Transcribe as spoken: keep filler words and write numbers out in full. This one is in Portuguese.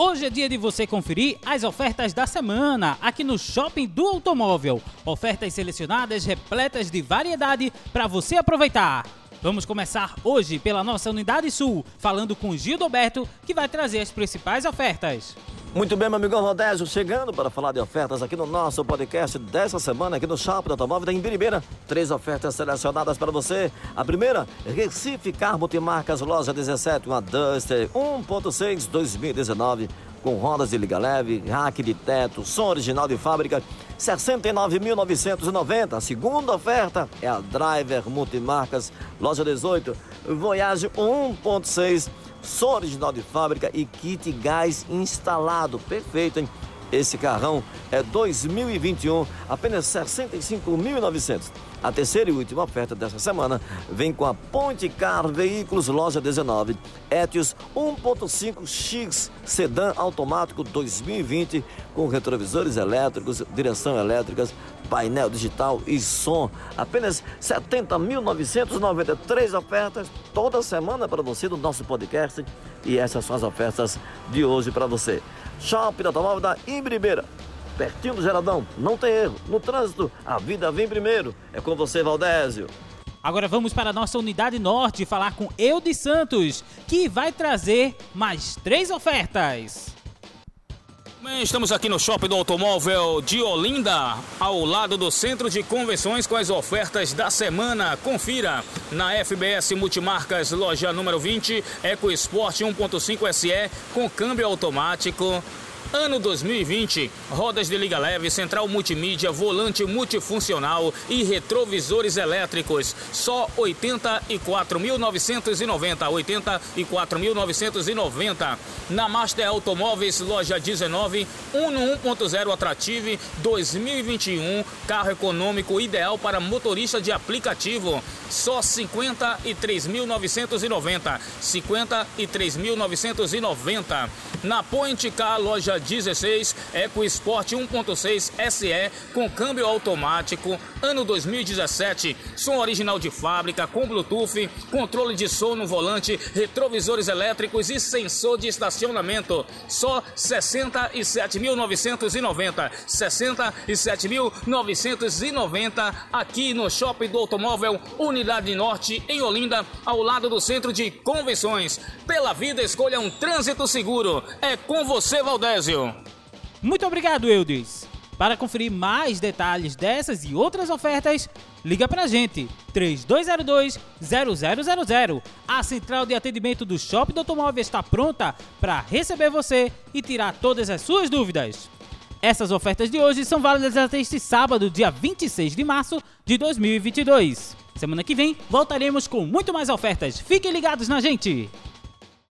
Hoje é dia de você conferir as ofertas da semana aqui no Shopping do Automóvel. Ofertas selecionadas repletas de variedade para você aproveitar. Vamos começar hoje pela nossa Unidade Sul, falando com Gil do Alberto, que vai trazer as principais ofertas. Muito bem, meu amigão Rodésio, chegando para falar de ofertas aqui no nosso podcast dessa semana, aqui no Shopping Automóvel da Imbiribeira. Três ofertas selecionadas para você. A primeira, Recife Carbo Timarcas, loja dezessete, uma Duster um ponto seis dois mil e dezenove, com rodas de liga leve, rack de teto, som original de fábrica, sessenta e nove mil novecentos e noventa reais. A segunda oferta é a Driver Multimarcas, loja dezoito, Voyage um ponto seis, som original de fábrica e kit gás instalado. Perfeito, hein? Esse carrão é dois mil e vinte e um, apenas sessenta e cinco mil e novecentos reais. A terceira e última oferta dessa semana vem com a Ponte Car Veículos, loja dezenove, Etios um ponto cinco X sedã automático dois mil e vinte, com retrovisores elétricos, direção elétrica, painel digital e som. Apenas setenta mil novecentos e noventa e três ofertas toda semana para você no nosso podcast. E essas são as ofertas de hoje para você. Shopping Automóvel da Imbiribeira, pertinho do Geradão, não tem erro. No trânsito, a vida vem primeiro. É com você, Valdésio. Agora vamos para a nossa Unidade Norte falar com Eudes Santos, que vai trazer mais três ofertas. Estamos aqui no Shopping do Automóvel de Olinda, ao lado do Centro de Convenções, com as ofertas da semana. Confira na F B S Multimarcas, loja número vinte, EcoSport um ponto cinco S E com câmbio automático, ano dois mil e vinte, rodas de liga leve, central multimídia, volante multifuncional e retrovisores elétricos. Só oitenta e quatro mil novecentos e noventa reais. oitenta e quatro mil novecentos e noventa reais. Na Master Automóveis, loja dezenove, Uno um ponto zero Attractive dois mil e vinte e um, carro econômico ideal para motorista de aplicativo. Só cinquenta e três mil novecentos e noventa reais. cinquenta e três mil novecentos e noventa reais. Na Point K, loja dezesseis, EcoSport um ponto seis S E com câmbio automático, ano dois mil e dezessete, som original de fábrica, com Bluetooth, controle de som no volante, retrovisores elétricos e sensor de estacionamento. Só sessenta e sete mil novecentos e noventa reais. sessenta e sete mil novecentos e noventa reais aqui no Shopping do Automóvel Unidade Norte, em Olinda, ao lado do Centro de Convenções. Pela vida, escolha um trânsito seguro. É com você, Valdez. Muito obrigado, Eudes. Para conferir mais detalhes dessas e outras ofertas, liga pra gente, três dois zero dois, zero zero zero zero. A central de atendimento do Shopping do Automóvel está pronta para receber você e tirar todas as suas dúvidas. Essas ofertas de hoje são válidas até este sábado, dia vinte e seis de março de dois mil e vinte e dois. Semana que vem voltaremos com muito mais ofertas. Fiquem ligados na gente!